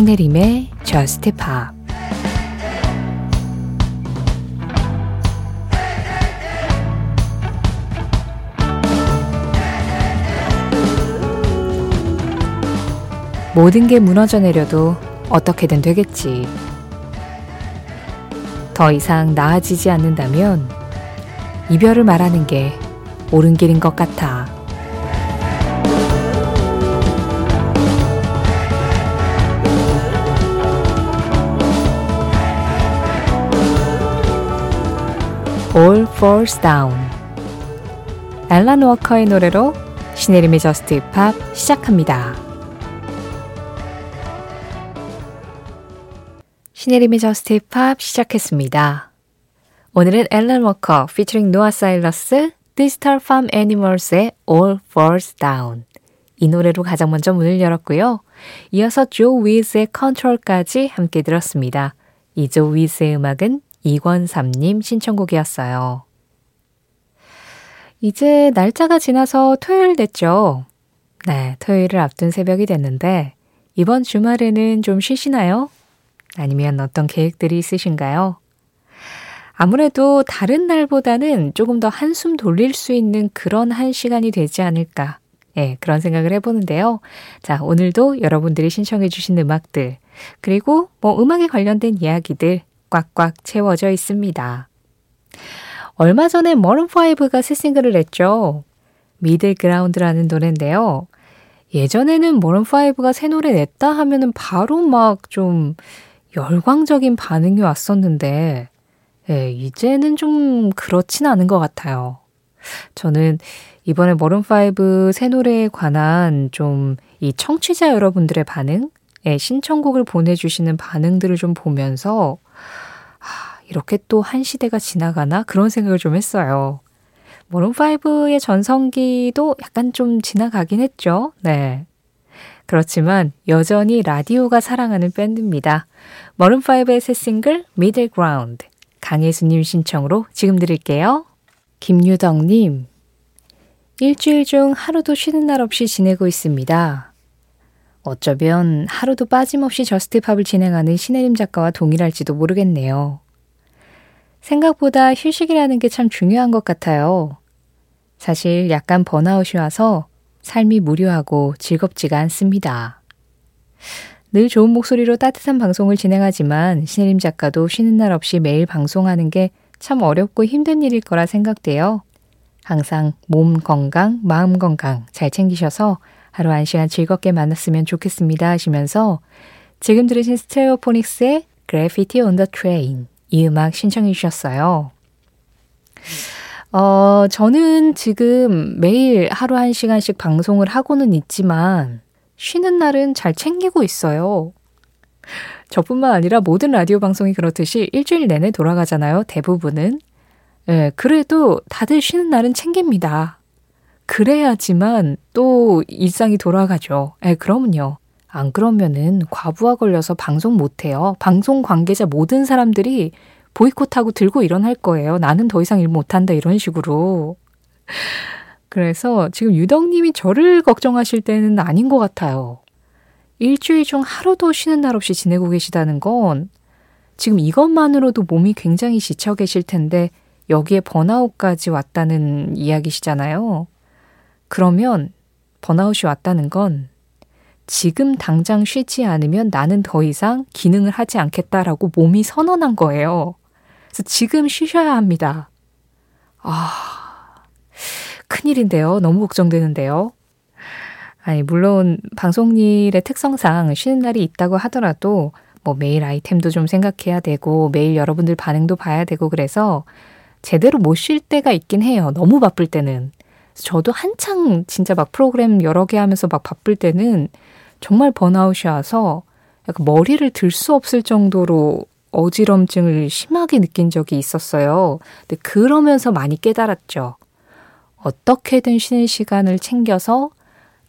신혜림의 Just Pop. 모든 게 무너져 내려도 어떻게든 되겠지. 더 이상 나아지지 않는다면 이별을 말하는 게 옳은 길인 것 같아. All Falls Down. 앨런 워커의 노래로 신혜림의 저스트 힙합 시작합니다. 신혜림의 저스트 힙합 시작했습니다. 오늘은 앨런 워커 피처링 노아 사이러스 디지털 팜 애니멀스의 All Falls Down, 이 노래로 가장 먼저 문을 열었고요. 이어서 조 위즈의 컨트롤까지 함께 들었습니다. 이 조 위즈의 음악은 이권삼님 신청곡이었어요. 이제 날짜가 지나서 토요일 됐죠? 네, 토요일을 앞둔 새벽이 됐는데 이번 주말에는 좀 쉬시나요? 아니면 어떤 계획들이 있으신가요? 아무래도 다른 날보다는 조금 더 한숨 돌릴 수 있는 그런 한 시간이 되지 않을까, 네, 그런 생각을 해보는데요. 자, 오늘도 여러분들이 신청해 주신 음악들, 그리고 뭐 음악에 관련된 이야기들 꽉꽉 채워져 있습니다. 얼마 전에 Maroon 5가 새 싱글을 냈죠. 미들 그라운드라는 노래인데요. 예전에는 Maroon 5가 새 노래 냈다 하면은 바로 막 좀 열광적인 반응이 왔었는데, 예, 이제는 좀 그렇진 않은 것 같아요. 저는 이번에 Maroon 5 새 노래에 관한 좀 이 청취자 여러분들의 반응, 예, 신청곡을 보내주시는 반응들을 좀 보면서 이렇게 또 한 시대가 지나가나 그런 생각을 좀 했어요. 머룬5의 전성기도 약간 좀 지나가긴 했죠. 네. 그렇지만 여전히 라디오가 사랑하는 밴드입니다. 머룬5의 새 싱글 미들 그라운드, 강예수님 신청으로 지금 드릴게요. 김유덕님, 일주일 중 하루도 쉬는 날 없이 지내고 있습니다. 어쩌면 하루도 빠짐없이 저스트팝을 진행하는 신혜림 작가와 동일할지도 모르겠네요. 생각보다 휴식이라는 게 참 중요한 것 같아요. 사실 약간 번아웃이 와서 삶이 무료하고 즐겁지가 않습니다. 늘 좋은 목소리로 따뜻한 방송을 진행하지만 신혜림 작가도 쉬는 날 없이 매일 방송하는 게 참 어렵고 힘든 일일 거라 생각돼요. 항상 몸 건강, 마음 건강 잘 챙기셔서 하루 한 시간 즐겁게 만났으면 좋겠습니다 하시면서 지금 들으신 스테레오포닉스의 Graffiti on the Train, 이 음악 신청해 주셨어요. 저는 지금 매일 하루 한 시간씩 방송을 하고는 있지만 쉬는 날은 잘 챙기고 있어요. 저뿐만 아니라 모든 라디오 방송이 그렇듯이 일주일 내내 돌아가잖아요, 대부분은. 예, 그래도 다들 쉬는 날은 챙깁니다. 그래야지만 또 일상이 돌아가죠. 예, 그럼요. 안 그러면은 과부하 걸려서 방송 못해요. 방송 관계자 모든 사람들이 보이콧하고 들고 일어날 거예요. 나는 더 이상 일 못한다, 이런 식으로. 그래서 지금 유덕님이 저를 걱정하실 때는 아닌 것 같아요. 일주일 중 하루도 쉬는 날 없이 지내고 계시다는 건 지금 이것만으로도 몸이 굉장히 지쳐 계실 텐데 여기에 번아웃까지 왔다는 이야기시잖아요. 그러면 번아웃이 왔다는 건 지금 당장 쉬지 않으면 나는 더 이상 기능을 하지 않겠다라고 몸이 선언한 거예요. 그래서 지금 쉬셔야 합니다. 큰일인데요. 너무 걱정되는데요. 아니, 물론 방송일의 특성상 쉬는 날이 있다고 하더라도 뭐 매일 아이템도 좀 생각해야 되고 매일 여러분들 반응도 봐야 되고 그래서 제대로 못 쉴 때가 있긴 해요. 너무 바쁠 때는. 저도 한창 진짜 막 프로그램 여러 개 하면서 막 바쁠 때는 정말 번아웃이 와서 약간 머리를 들 수 없을 정도로 어지럼증을 심하게 느낀 적이 있었어요. 근데 그러면서 많이 깨달았죠. 어떻게든 쉬는 시간을 챙겨서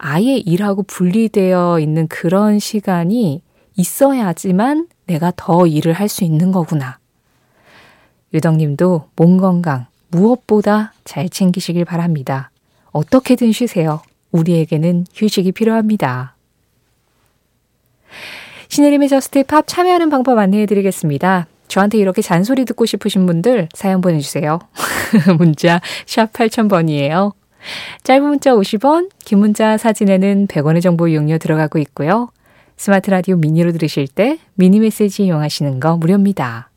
아예 일하고 분리되어 있는 그런 시간이 있어야지만 내가 더 일을 할 수 있는 거구나. 유덕님도 몸 건강 무엇보다 잘 챙기시길 바랍니다. 어떻게든 쉬세요. 우리에게는 휴식이 필요합니다. 신혜림의 저스트 팝 참여하는 방법 안내해드리겠습니다. 저한테 이렇게 잔소리 듣고 싶으신 분들 사연 보내주세요. 문자 샵 8000번이에요. 짧은 문자 50원, 긴 문자 사진에는 100원의 정보 이용료 들어가고 있고요. 스마트 라디오 미니로 들으실 때 미니 메시지 이용하시는 거 무료입니다.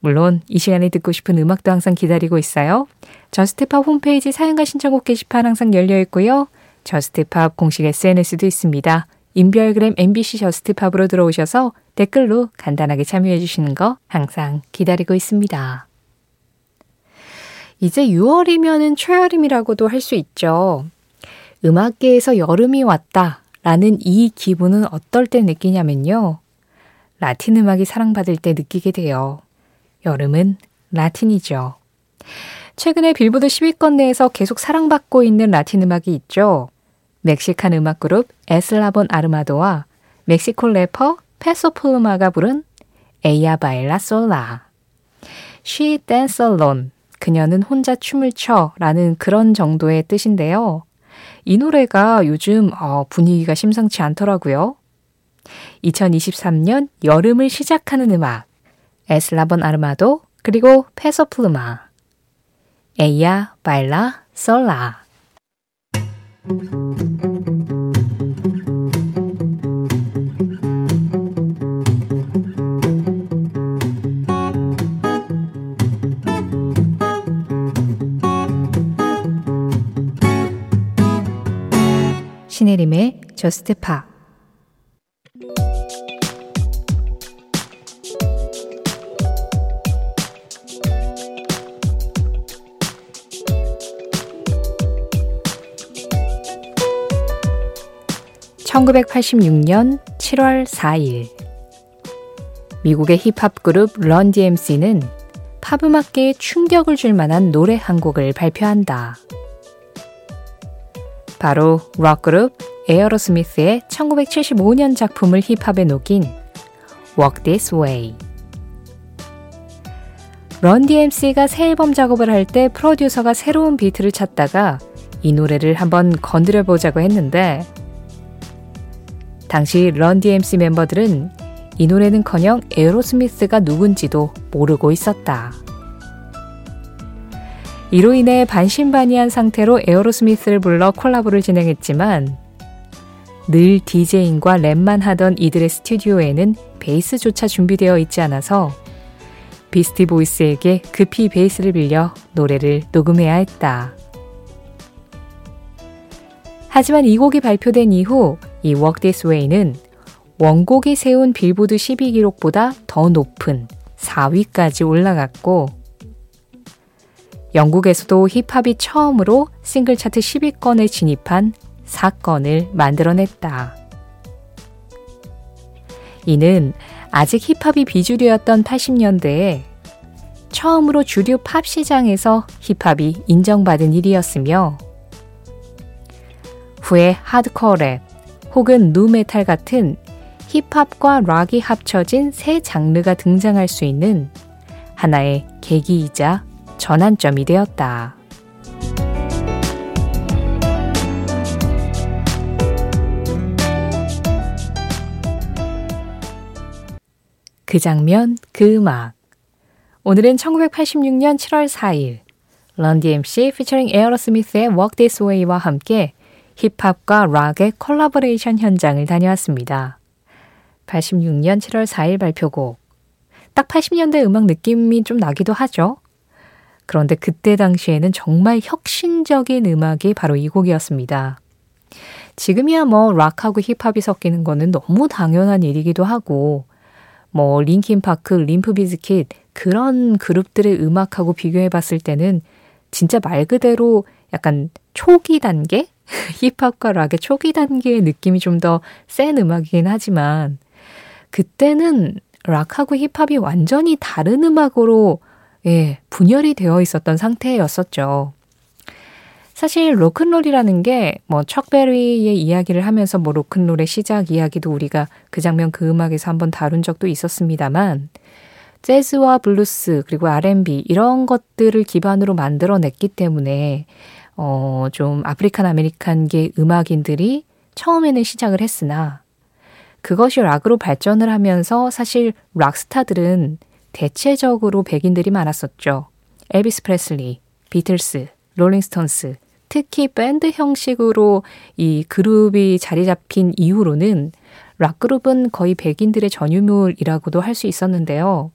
물론 이 시간에 듣고 싶은 음악도 항상 기다리고 있어요. 저스트팝 홈페이지 사연과 신청곡 게시판 항상 열려 있고요. 저스트팝 공식 SNS도 있습니다. 인별그램 MBC 저스트팝으로 들어오셔서 댓글로 간단하게 참여해 주시는 거 항상 기다리고 있습니다. 이제 6월이면은 초여름이라고도 할 수 있죠. 음악계에서 여름이 왔다라는 이 기분은 어떨 때 느끼냐면요. 라틴 음악이 사랑받을 때 느끼게 돼요. 여름은 라틴이죠. 최근에 빌보드 10위권 내에서 계속 사랑받고 있는 라틴 음악이 있죠. 멕시칸 음악 그룹 에슬라본 아르마도와 멕시코 래퍼 페소 플루마가 부른 에야 바일라 솔라. She dance alone. 그녀는 혼자 춤을 춰라는 그런 정도의 뜻인데요. 이 노래가 요즘 분위기가 심상치 않더라고요. 2023년 여름을 시작하는 음악. 에슬라본 아르마도 그리고 페소 플루마. 에야 바일라 솔라. 신혜림의 저스트 팝. (1986년 7월 4일) 미국의 힙합 그룹 Run DMC는 팝 음악계에 충격을 줄 만한 노래 한 곡을 발표한다. 바로 록 그룹 에어로스미스의 1975년 작품을 힙합에 녹인 Walk This Way. Run DMC가 새 앨범 작업을 할 때 프로듀서가 새로운 비트를 찾다가 이 노래를 한번 건드려보자고 했는데 당시 런 DMC 멤버들은 이 노래는커녕 에어로스미스가 누군지도 모르고 있었다. 이로 인해 반신반의한 상태로 에어로스미스를 불러 콜라보를 진행했지만 늘 DJ인과 랩만 하던 이들의 스튜디오에는 베이스조차 준비되어 있지 않아서 비스티 보이스에게 급히 베이스를 빌려 노래를 녹음해야 했다. 하지만 이 곡이 발표된 이후 이 Walk This Way는 원곡이 세운 빌보드 10위 기록보다 더 높은 4위까지 올라갔고 영국에서도 힙합이 처음으로 싱글 차트 10위권에 진입한 사건을 만들어냈다. 이는 아직 힙합이 비주류였던 80년대에 처음으로 주류 팝 시장에서 힙합이 인정받은 일이었으며 후에 하드코어 랩 혹은 누메탈 같은 힙합과 락이 합쳐진 새 장르가 등장할 수 있는 하나의 계기이자 전환점이 되었다. 그 장면, 그 음악. 오늘은 1986년 7월 4일 Run DMC 피처링 에어로스미스의 Walk This Way와 함께 힙합과 락의 콜라보레이션 현장을 다녀왔습니다. 86년 7월 4일 발표곡. 딱 80년대 음악 느낌이 좀 나기도 하죠. 그런데 그때 당시에는 정말 혁신적인 음악이 바로 이 곡이었습니다. 지금이야 뭐 락하고 힙합이 섞이는 거는 너무 당연한 일이기도 하고 뭐 링킨파크, 림프 비즈킷 그런 그룹들의 음악하고 비교해봤을 때는 진짜 말 그대로 약간 초기 단계? 힙합과 락의 초기 단계의 느낌이 좀 더 센 음악이긴 하지만 그때는 락하고 힙합이 완전히 다른 음악으로 분열이 되어 있었던 상태였었죠. 사실 로큰롤이라는 게 뭐 척베리의 이야기를 하면서 뭐 로큰롤의 시작 이야기도 우리가 그 장면 그 음악에서 한번 다룬 적도 있었습니다만 재즈와 블루스 그리고 R&B 이런 것들을 기반으로 만들어냈기 때문에 좀 아프리칸 아메리칸계 음악인들이 처음에는 시작을 했으나 그것이 락으로 발전을 하면서 사실 락스타들은 대체적으로 백인들이 많았었죠. 엘비스 프레슬리, 비틀스, 롤링스톤스, 특히 밴드 형식으로 이 그룹이 자리 잡힌 이후로는 락그룹은 거의 백인들의 전유물이라고도 할 수 있었는데요.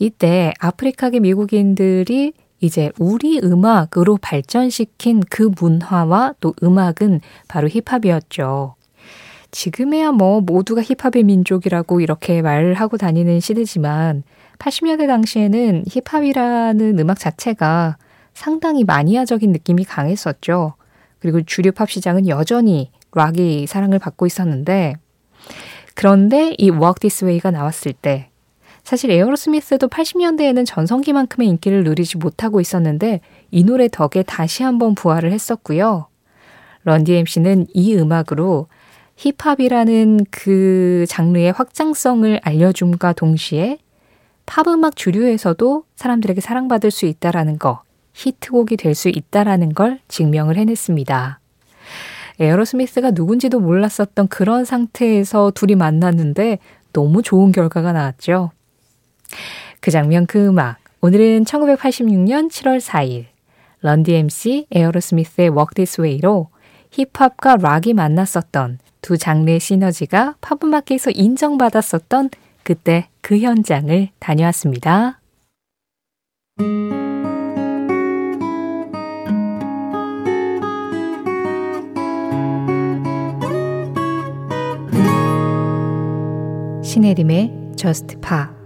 이때 아프리카계 미국인들이 이제 우리 음악으로 발전시킨 그 문화와 또 음악은 바로 힙합이었죠. 지금에야 뭐 모두가 힙합의 민족이라고 이렇게 말하고 다니는 시대지만 80년대 당시에는 힙합이라는 음악 자체가 상당히 마니아적인 느낌이 강했었죠. 그리고 주류 팝 시장은 여전히 락이 사랑을 받고 있었는데, 그런데 이 Walk This Way가 나왔을 때 사실 에어로스미스도 80년대에는 전성기만큼의 인기를 누리지 못하고 있었는데 이 노래 덕에 다시 한번 부활을 했었고요. 런 DMC는 이 음악으로 힙합이라는 그 장르의 확장성을 알려줌과 동시에 팝음악 주류에서도 사람들에게 사랑받을 수 있다라는 거, 히트곡이 될 수 있다라는 걸 증명을 해냈습니다. 에어로스미스가 누군지도 몰랐었던 그런 상태에서 둘이 만났는데 너무 좋은 결과가 나왔죠. 그 장면, 그 음악. 오늘은 1986년 7월 4일 런 DMC, 에어로스미스의 Walk This Way로 힙합과 락이 만났었던 두 장르의 시너지가 팝음악계에서 인정받았었던 그때 그 현장을 다녀왔습니다. 신혜림의 Just Pop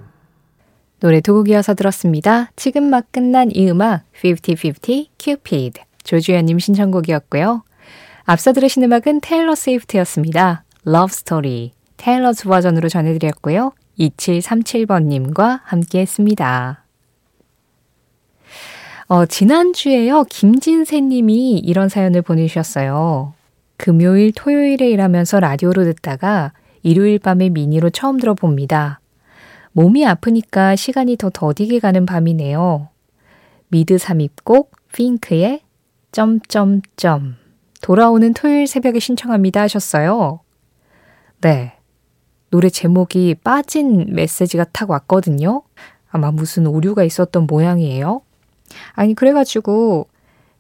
노래 두 곡 이어서 들었습니다. 지금 막 끝난 이 음악 50-50 Cupid 조주연님 신청곡이었고요. 앞서 들으신 음악은 테일러 스위프트였습니다. Love Story 테일러스 버전으로 전해드렸고요. 2737번님과 함께했습니다. 지난주에요. 김진세님이 이런 사연을 보내주셨어요. 금요일 토요일에 일하면서 라디오로 듣다가 일요일 밤에 미니로 처음 들어봅니다. 몸이 아프니까 시간이 더 더디게 가는 밤이네요. 미드 삽입곡 핑크의 점점점 돌아오는 토요일 새벽에 신청합니다 하셨어요. 네, 노래 제목이 빠진 메시지가 탁 왔거든요. 아마 무슨 오류가 있었던 모양이에요. 아니 그래가지고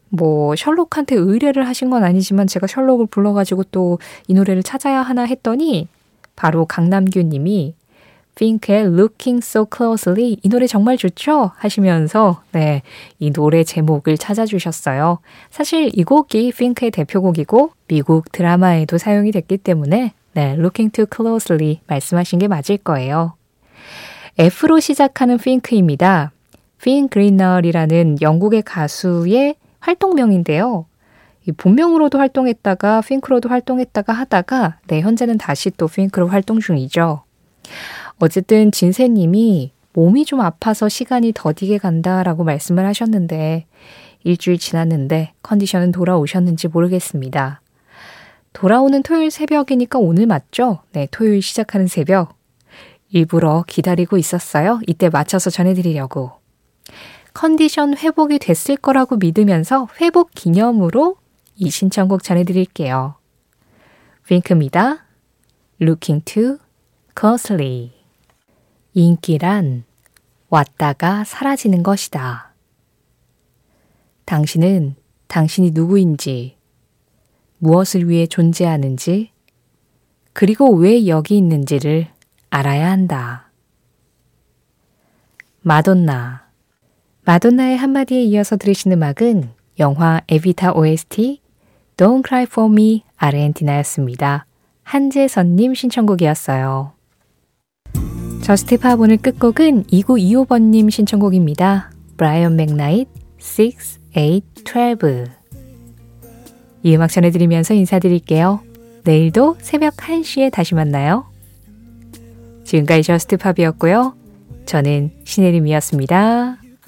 뭐 셜록한테 의뢰를 하신 건 아니지만 제가 셜록을 불러가지고 또 이 노래를 찾아야 하나 했더니 바로 강남규 님이 핑크의 Looking So Closely 이 노래 정말 좋죠? 하시면서 네, 이 노래 제목을 찾아주셨어요. 사실 이 곡이 핑크의 대표곡이고 미국 드라마에도 사용이 됐기 때문에 네, Looking Too Closely 말씀하신 게 맞을 거예요. F로 시작하는 핑크입니다. 핀 그리널이라는 영국의 가수의 활동명인데요. 이 본명으로도 활동했다가 핑크로도 활동했다가 하다가 네, 현재는 다시 또 핑크로 활동 중이죠. 어쨌든 진세님이 몸이 좀 아파서 시간이 더디게 간다라고 말씀을 하셨는데 일주일 지났는데 컨디션은 돌아오셨는지 모르겠습니다. 돌아오는 토요일 새벽이니까 오늘 맞죠? 네, 토요일 시작하는 새벽. 일부러 기다리고 있었어요. 이때 맞춰서 전해드리려고. 컨디션 회복이 됐을 거라고 믿으면서 회복 기념으로 이 신청곡 전해드릴게요. 핑크입니다. Looking Too Closely. 인기란 왔다가 사라지는 것이다. 당신은 당신이 누구인지, 무엇을 위해 존재하는지, 그리고 왜 여기 있는지를 알아야 한다. 마돈나. 마돈나의 한마디에 이어서 들으신 음악은 영화 에비타 OST Don't Cry For Me 아르헨티나였습니다. 한재선님 신청곡이었어요. 저스트 팝 오늘 끝곡은 2925번님 신청곡입니다. 브라이언 맥나잇 6, 8, 12 이 음악 전해드리면서 인사드릴게요. 내일도 새벽 1시에 다시 만나요. 지금까지 저스트 팝이었고요. 저는 신혜림이었습니다.